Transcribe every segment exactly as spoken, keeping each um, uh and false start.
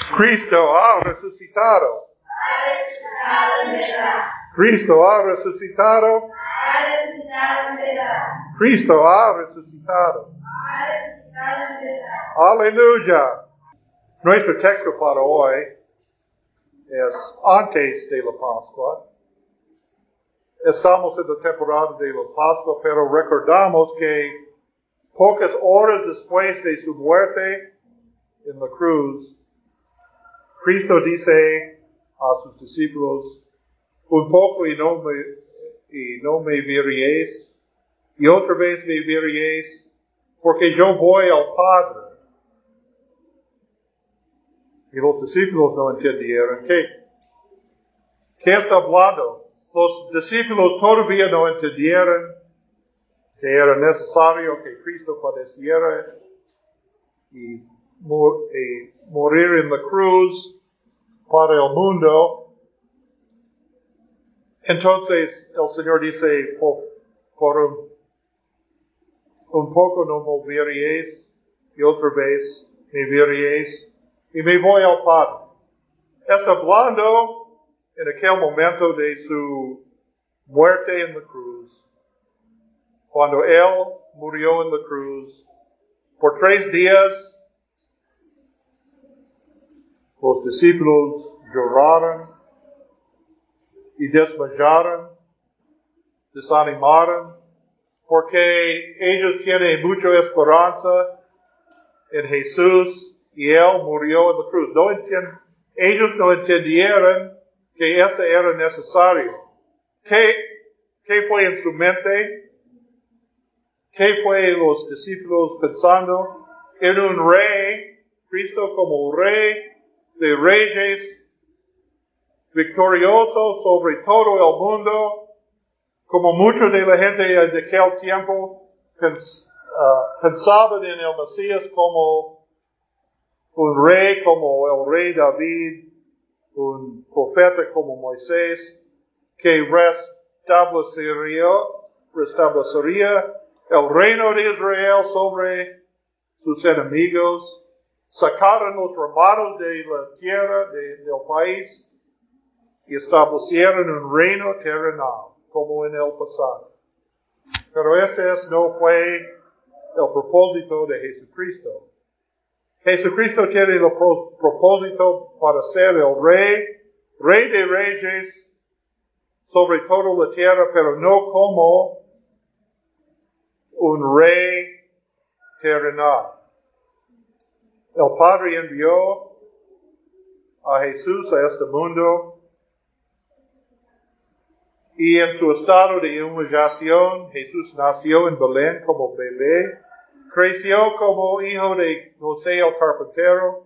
Cristo ha resucitado. Cristo ha resucitado. Cristo ha resucitado. Aleluya. Nuestro texto para hoy es antes de la Pascua. Estamos en la temporada de la Pascua, pero recordamos que pocas horas después de su muerte en la cruz, Cristo dice a sus discípulos, un poco y no me, y no me veréis, y otra vez me veréis, porque yo voy al Padre. Y los discípulos no entendieron qué. ¿Qué está hablando? Los discípulos todavía no entendieron que era necesario que Cristo padeciera y, mor- y morir en la cruz para el mundo. Entonces el Señor dice, por, por un, un poco no me veréis, y otra vez me veréis, y me voy al Padre. Está hablando en aquel momento de su muerte en la cruz, cuando Él murió en la cruz, por tres días los discípulos lloraron y desmayaron, desanimaron, porque ellos tienen mucha esperanza en Jesús y Él murió en la cruz. No entienden, ellos no entendieron que esto era necesario. ¿Qué, ¿Qué fue en su mente? ¿Qué fue los discípulos pensando en un rey, Cristo como rey de reyes, victorioso sobre todo el mundo, como mucha de la gente de aquel tiempo pens, uh, pensaban en el Mesías como un rey, como el rey David, un profeta como Moisés, que restablecería, restablecería el reino de Israel sobre sus enemigos, sacaron los romanos de la tierra, de, del país, y establecieron un reino terrenal, como en el pasado. Pero este es, no fue el propósito de Jesucristo. Jesucristo tiene el pro- propósito para ser el rey, rey de reyes, sobre toda la tierra, pero no como un rey terrenal. El Padre envió a Jesús a este mundo, y en su estado de humillación, Jesús nació en Belén como bebé, creció como hijo de José el carpintero.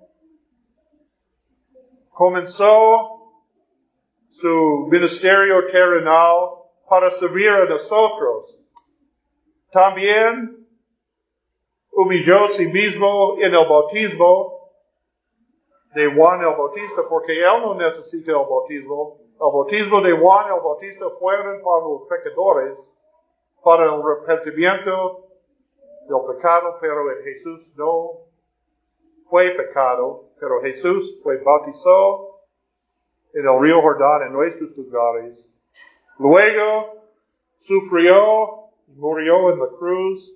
Comenzó su ministerio terrenal para servir a nosotros. También humilló a sí mismo en el bautismo de Juan el Bautista, porque él no necesita el bautismo. El bautismo de Juan el Bautista fueron para los pecadores, para el arrepentimiento del pecado, pero en Jesús no fue pecado, pero Jesús fue bautizado en el río Jordán en nuestros lugares. Luego sufrió, murió en la cruz,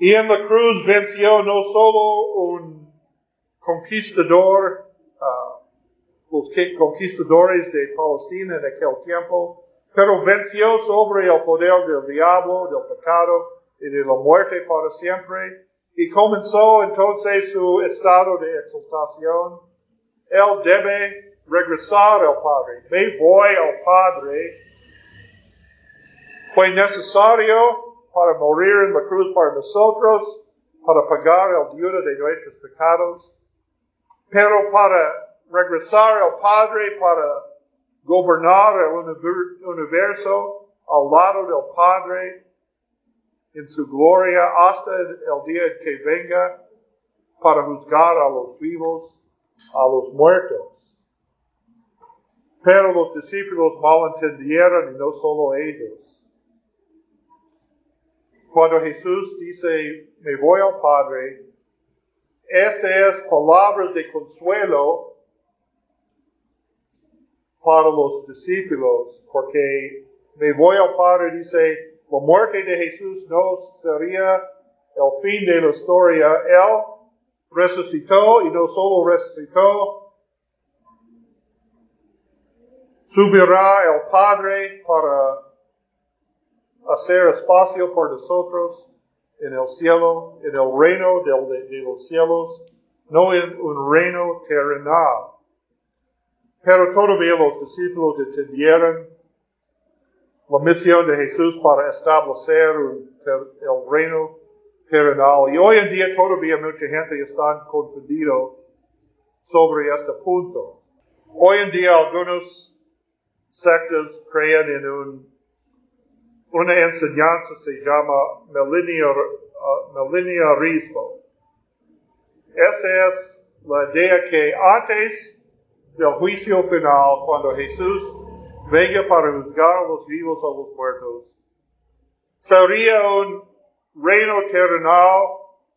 y en la cruz venció no solo un conquistador, uh, los conquistadores de Palestina en aquel tiempo, pero venció sobre el poder del diablo, del pecado y de la muerte para siempre. Y comenzó entonces su estado de exaltación. Él debe regresar al Padre. Me voy al Padre. Fue necesario para morir en la cruz para nosotros, para pagar el deuda de nuestros pecados. Pero para regresar al Padre, para gobernar el universo al lado del Padre, en su gloria hasta el día en que venga para juzgar a los vivos, a los muertos. Pero los discípulos malentendieron, y no solo ellos. Cuando Jesús dice, me voy al Padre, Estas es palabras de consuelo para los discípulos, porque me voy al Padre, dice, la muerte de Jesús no sería el fin de la historia. Él resucitó, y no solo resucitó, subirá el Padre para hacer espacio por nosotros en el cielo, en el reino de, de los cielos, no en un reino terrenal. Pero todavía los discípulos entendieron la misión de Jesús para establecer un, el reino terrenal. Y hoy en día todavía mucha gente está confundida sobre este punto. Hoy en día algunos sectas creen en un Una enseñanza se llama mileniar, uh, mileniarismo. Esa es la idea que antes del juicio final, cuando Jesús venga para juzgar a los vivos y a los muertos, sería un reino terrenal,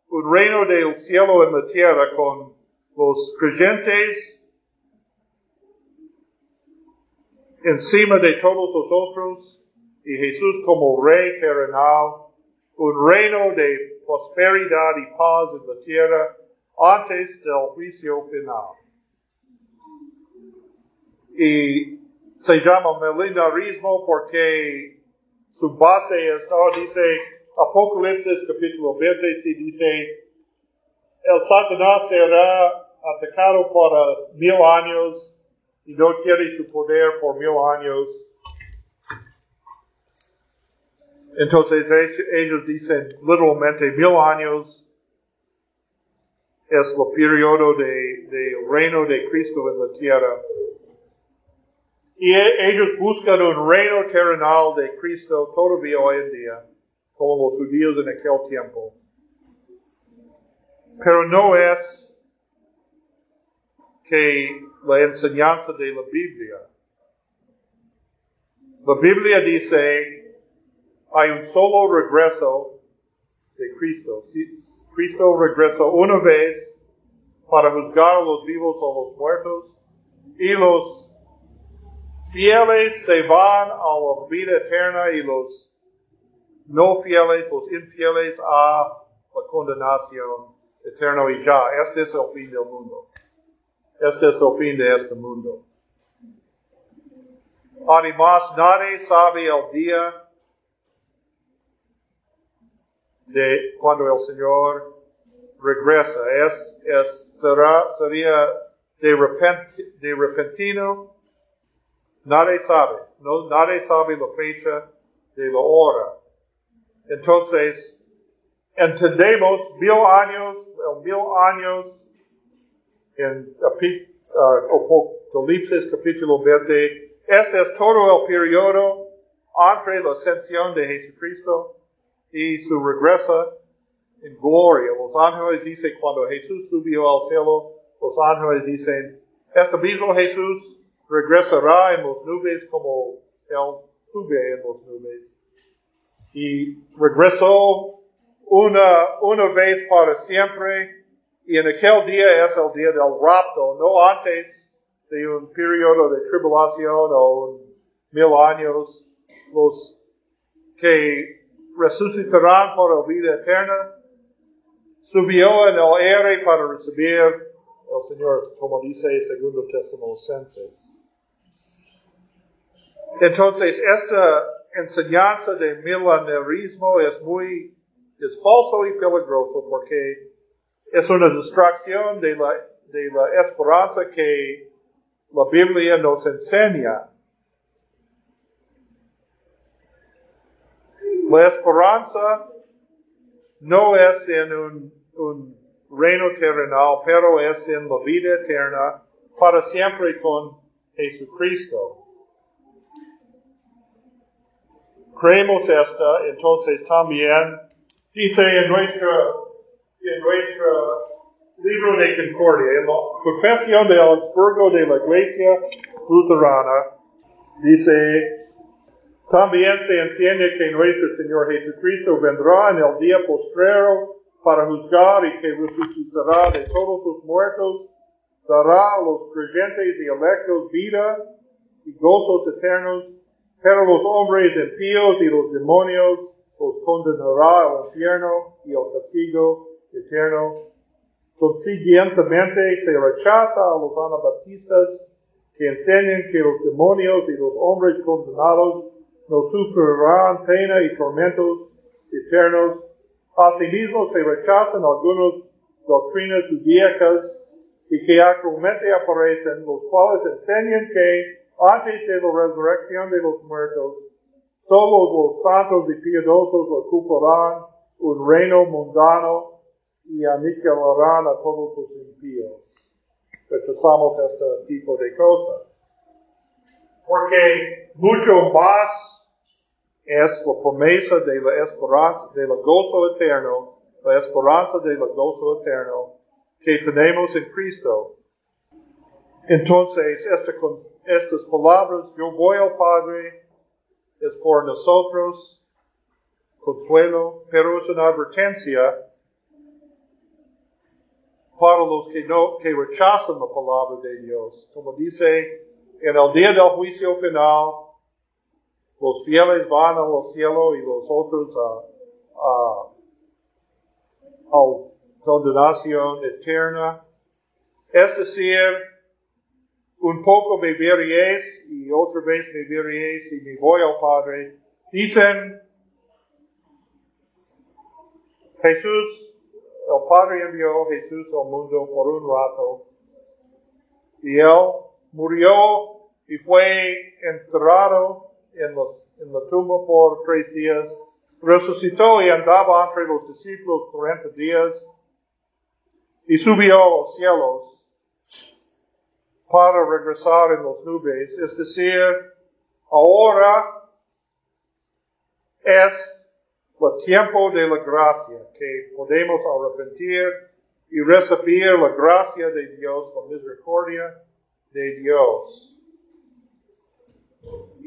un reino del cielo en la tierra, con los creyentes encima de todos los otros, y Jesús como rey terrenal, un reino de prosperidad y paz en la tierra antes del juicio final. Y se llama milenarismo porque su base es, oh, dice Apocalipsis capítulo veinte, si dice, el Satanás será atacado para mil años y no tiene su poder por mil años. Entonces ellos dicen literalmente mil años es el periodo de, de reino de Cristo en la tierra. Y ellos buscan un reino terrenal de Cristo todavía hoy en día, como los judíos en aquel tiempo. Pero no es que la enseñanza de la Biblia. La Biblia dice, hay un solo regreso de Cristo. Cristo regresó una vez para juzgar a los vivos o los muertos, y los fieles se van a la vida eterna y los no fieles, los infieles, a la condenación eterna. Y ya, este es el fin del mundo. Este es el fin de este mundo. Además, nadie sabe el día de cuando el Señor regresa. Es, es, será, sería de repente, de repentino. Nadie sabe. No, nadie sabe la fecha de la hora. Entonces, entendemos mil años, el mil años, en Apocalipsis capítulo veinte, ese es todo el periodo entre la ascensión de Jesucristo y su regresa en gloria. Los ángeles dicen, cuando Jesús subió al cielo, los ángeles dicen, este mismo Jesús regresará en las nubes como él sube en las nubes. Y regresó una, una vez para siempre, y en aquel día es el día del rapto, no antes de un periodo de tribulación o un mil años. Los que resucitarán por la vida eterna, subió en el aire para recibir el Señor, como dice segundo Tesalonicenses. Entonces, esta enseñanza de milenarismo es muy, es falso y peligroso, porque es una distracción de la, de la esperanza que la Biblia nos enseña. La esperanza no es en un, un reino terrenal, pero es en la vida eterna para siempre con Jesucristo. Creemos esta, entonces también dice en nuestro, en nuestro libro de Concordia, en la Confesión de Augsburgo de la Iglesia Luterana, dice, también se entiende que nuestro Señor Jesucristo vendrá en el día postrero para juzgar y que resucitará de todos los muertos, dará a los creyentes y electos vida y gozos eternos, pero los hombres impíos y los demonios los condenará al infierno y al castigo eterno. Consiguientemente se rechaza a los anabautistas que enseñan que los demonios y los hombres condenados no sufrirán pena y tormentos eternos. Asimismo se rechazan algunas doctrinas judíacas y que actualmente aparecen, los cuales enseñan que antes de la resurrección de los muertos, solo los santos y piadosos ocuparán un reino mundano y aniquilarán a todos los impíos. Rechazamos este tipo de cosas, porque mucho más es la promesa de la esperanza, de la gozo eterno, la esperanza de la gozo eterno que tenemos en Cristo. Entonces, esta, estas palabras, yo voy al Padre, es por nosotros, consuelo, pero es una advertencia para los que no, que rechazan la palabra de Dios. Como dice, en el día del juicio final, los fieles van al cielo y los otros a, a, a condenación eterna. Es decir, un poco me veréis y otra vez me veréis y me voy al Padre. Dicen, Jesús, el Padre envió a Jesús al mundo por un rato, y Él murió y fue enterrado en, los, en la tumba por tres días, resucitó y andaba entre los discípulos cuarenta días, y subió a los cielos para regresar en las nubes. Es decir, ahora es el tiempo de la gracia, que podemos arrepentir y recibir la gracia de Dios, la misericordia de Dios.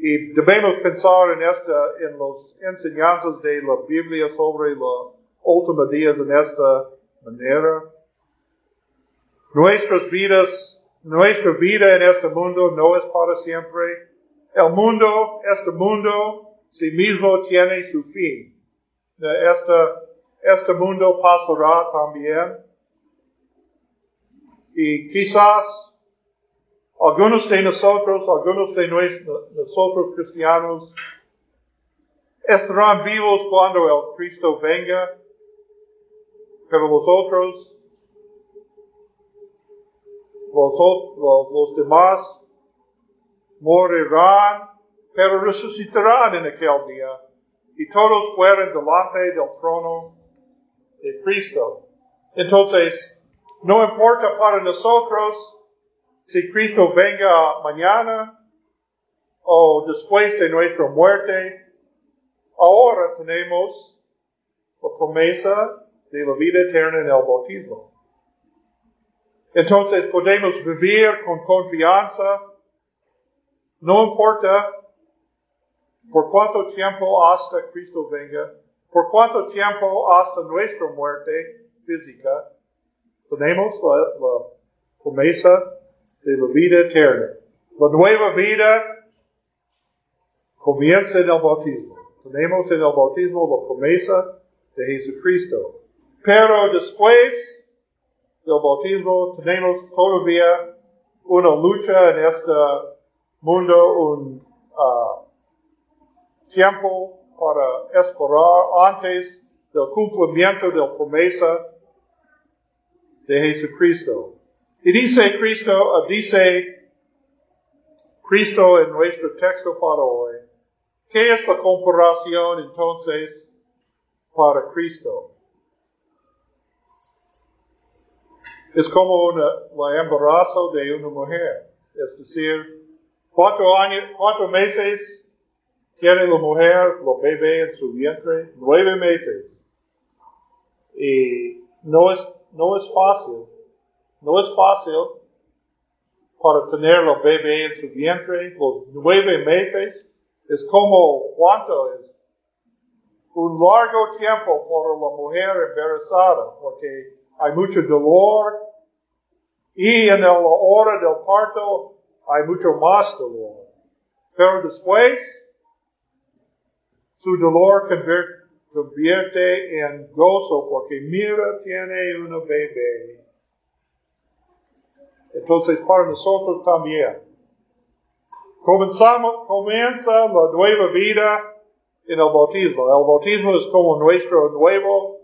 Y debemos pensar en esta, en las enseñanzas de la Biblia sobre los últimos días en esta manera. Nuestras vidas, nuestra vida en este mundo no es para siempre. El mundo, este mundo, sí mismo tiene su fin. Este, este mundo pasará también. Y quizás algunos de nosotros, algunos de nuestros, nosotros cristianos, estarán vivos cuando el Cristo venga, pero los otros, los, los, los demás, morirán, pero resucitarán en aquel día. Y todos fueron delante del trono de Cristo. Entonces, no importa para nosotros si Cristo venga mañana o después de nuestra muerte. Ahora tenemos la promesa de la vida eterna en el bautismo. Entonces podemos vivir con confianza. No importa por cuánto tiempo hasta Cristo venga, por cuánto tiempo hasta nuestra muerte física, tenemos la, la promesa de la vida eterna. La nueva vida comienza en el bautismo. Tenemos en el bautismo la promesa de Jesucristo. Pero después del bautismo tenemos todavía una lucha en este mundo, un uh, tiempo para esperar antes del cumplimiento de la promesa de Jesucristo. Y dice Cristo, dice Cristo en nuestro texto para hoy, ¿qué es la comparación entonces para Cristo? Es como una, la embarazo de una mujer, es decir, cuatro años, cuatro meses tiene la mujer, el bebé en su vientre, nueve meses. Y no es, no es fácil, no es fácil para tener el bebé en su vientre. Los nueve meses es como, ¿cuánto es? un largo tiempo por la mujer embarazada, porque hay mucho dolor, y en la hora del parto hay mucho más dolor. Pero después, su dolor convierte en gozo, porque mira, tiene una bebé. Entonces, para nosotros también. Comenzamos, comienza la nueva vida en el bautismo. El bautismo es como nuestro nuevo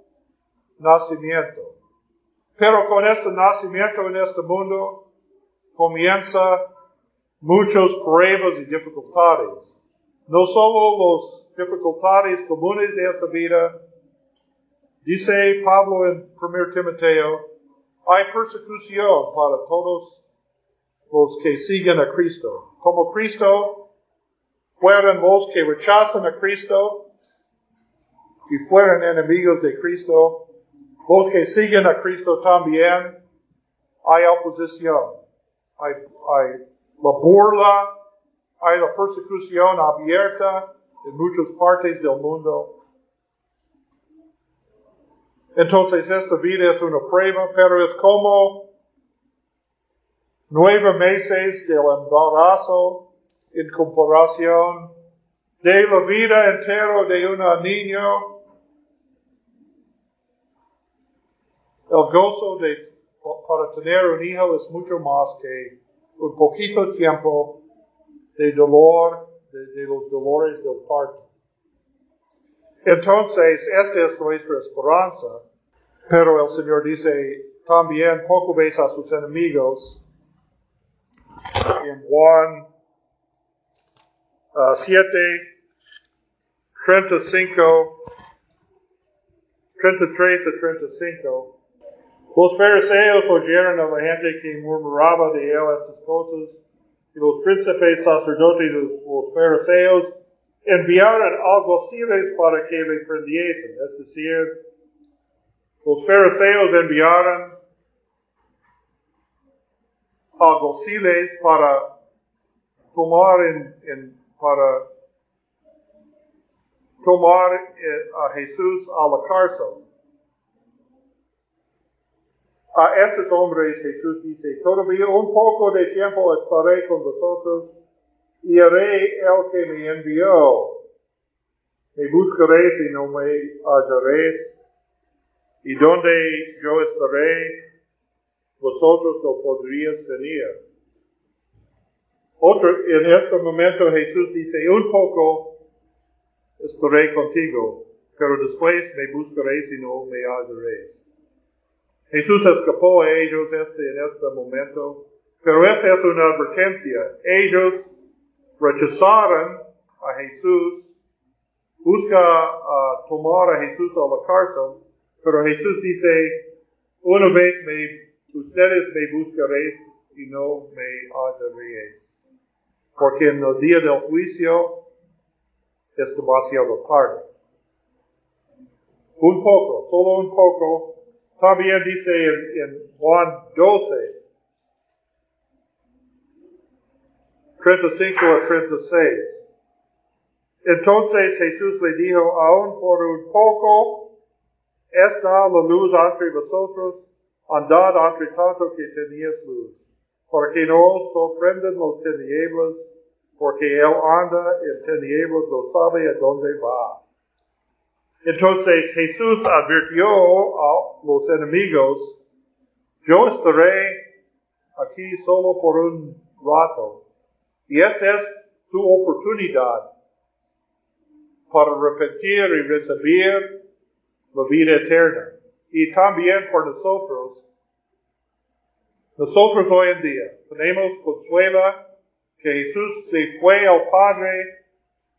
nacimiento. Pero con este nacimiento en este mundo, comienza muchas pruebas y dificultades. No solo las dificultades comunes de esta vida. Dice Pablo en Primera de Timoteo, hay persecución para todos los que siguen a Cristo. Como Cristo, fueron los que rechazan a Cristo y fueron enemigos de Cristo. Los que siguen a Cristo también, hay oposición, hay, hay la burla, hay la persecución abierta en muchas partes del mundo. Entonces, esta vida es una prueba, pero es como nueve meses del embarazo en comparación de la vida entera de un niño. El gozo de, para tener un hijo es mucho más que un poquito tiempo de dolor, de, de los dolores del parto. Entonces, esta es nuestra esperanza, pero el Señor dice también, poco veis a sus enemigos. En Juan uh, siete, treinta y cinco, treinta y tres a treinta y cinco, los fariseos oyeron a la gente que murmuraba de él estas cosas, y los príncipes sacerdotes de los fariseos enviaron alguaciles para que le prendiesen. Es decir, los fariseos enviaron alguaciles para tomar en, en para tomar a Jesús a la cárcel. A estos hombres Jesús dice, todavía un poco de tiempo estaré con vosotros y haré el que me envió. Me buscaréis y no me hallaréis. Y donde yo estaré, vosotros no podríais venir. Otro, en este momento Jesús dice, un poco estaré contigo, pero después me buscaréis y no me hallaréis. Jesús escapó a ellos este, en este momento, pero esta es una advertencia. Ellos rechazaron a Jesús, busca uh, tomar a Jesús a la cárcel, pero Jesús dice, una vez me, ustedes me buscaréis y no me hallaréis, porque en el día del juicio es demasiado tarde. Un poco, solo un poco. También dice en, en Juan doce, treinta y cinco a treinta y seis. Entonces Jesús le dijo, aún por un poco está la luz entre vosotros, andad entre tanto que tenéis luz, porque no os sorprendan los tinieblas, porque él anda en tinieblas, no sabe a dónde va. Entonces Jesús advirtió a los enemigos, yo estaré aquí solo por un rato. Y esta es su oportunidad para arrepentir y recibir la vida eterna. Y también por nosotros. Nosotros hoy en día tenemos consuelo que Jesús se fue al Padre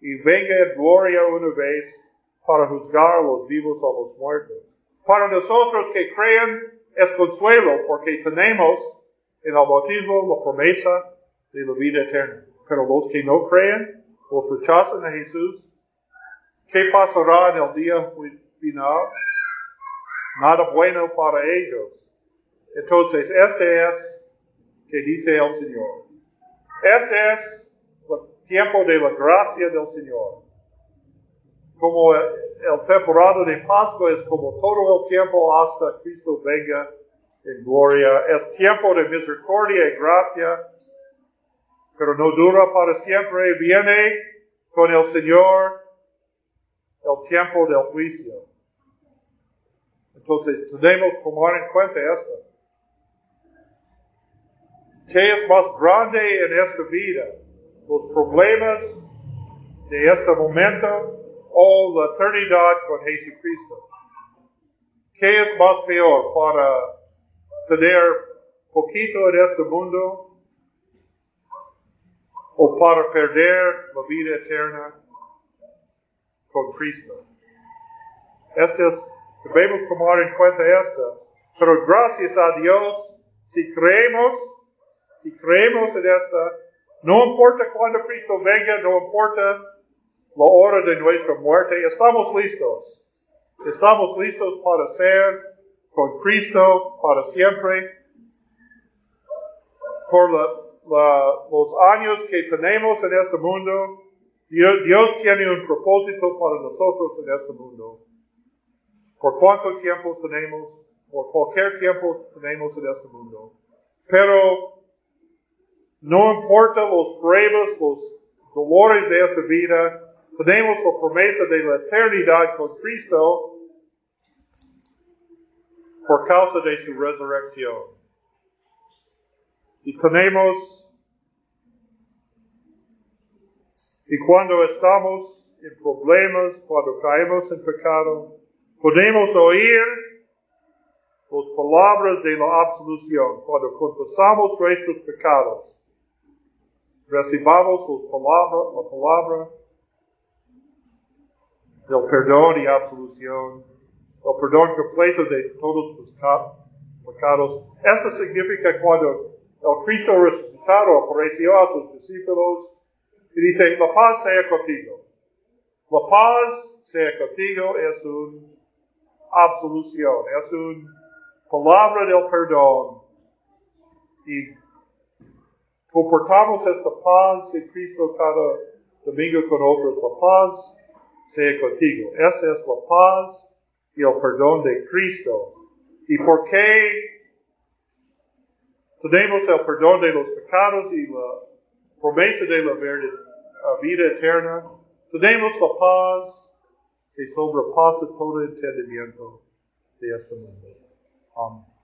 y venga en gloria una vez para juzgar a los vivos a los muertos. Para nosotros que creen es consuelo, porque tenemos en el bautismo la promesa de la vida eterna. Pero los que no creen, los rechazan a Jesús, ¿qué pasará en el día final? Nada bueno para ellos. Entonces, este es que dice el Señor. Este es el tiempo de la gracia del Señor. como el temporada de Pascua es como todo el tiempo hasta Cristo venga en gloria. Es tiempo de misericordia y gracia, pero no dura para siempre. Viene con el Señor el tiempo del juicio. Entonces tenemos que tomar en cuenta esto. ¿Qué es más grande en esta vida? ¿Los problemas de este momento o la eternidad con Jesucristo? ¿Qué es más peor para tener poquito en este mundo o para perder la vida eterna con Cristo? Este es, debemos tomar en cuenta esto. Pero gracias a Dios, si creemos Si creemos en esta, no importa cuando Cristo venga, no importa la hora de nuestra muerte, estamos listos. Estamos listos para ser con Cristo para siempre. Por la, la, los años que tenemos en este mundo, Dios, Dios tiene un propósito para nosotros en este mundo. Por cuánto tiempo tenemos, por cualquier tiempo tenemos en este mundo. Pero no importa los pruebas, los dolores de esta vida, tenemos la promesa de la eternidad con Cristo por causa de su resurrección. Y tenemos, y cuando estamos en problemas, cuando caemos en pecado, podemos oír las palabras de la absolución. Cuando confesamos nuestros pecados, recibamos la palabra, la palabra del perdón y absolución, el perdón completo de todos los pecados. Eso significa cuando el Cristo resucitado apareció a sus discípulos y dice, la paz sea contigo. La paz sea contigo es una absolución, es una palabra del perdón. Y comportamos esta paz de Cristo cada domingo con otros. La paz sea contigo. Esa es la paz y el perdón de Cristo. ¿Y por qué tenemos el perdón de los pecados y la promesa de la vida eterna? Tenemos la paz que sobrepasa todo entendimiento de este mundo. Amén.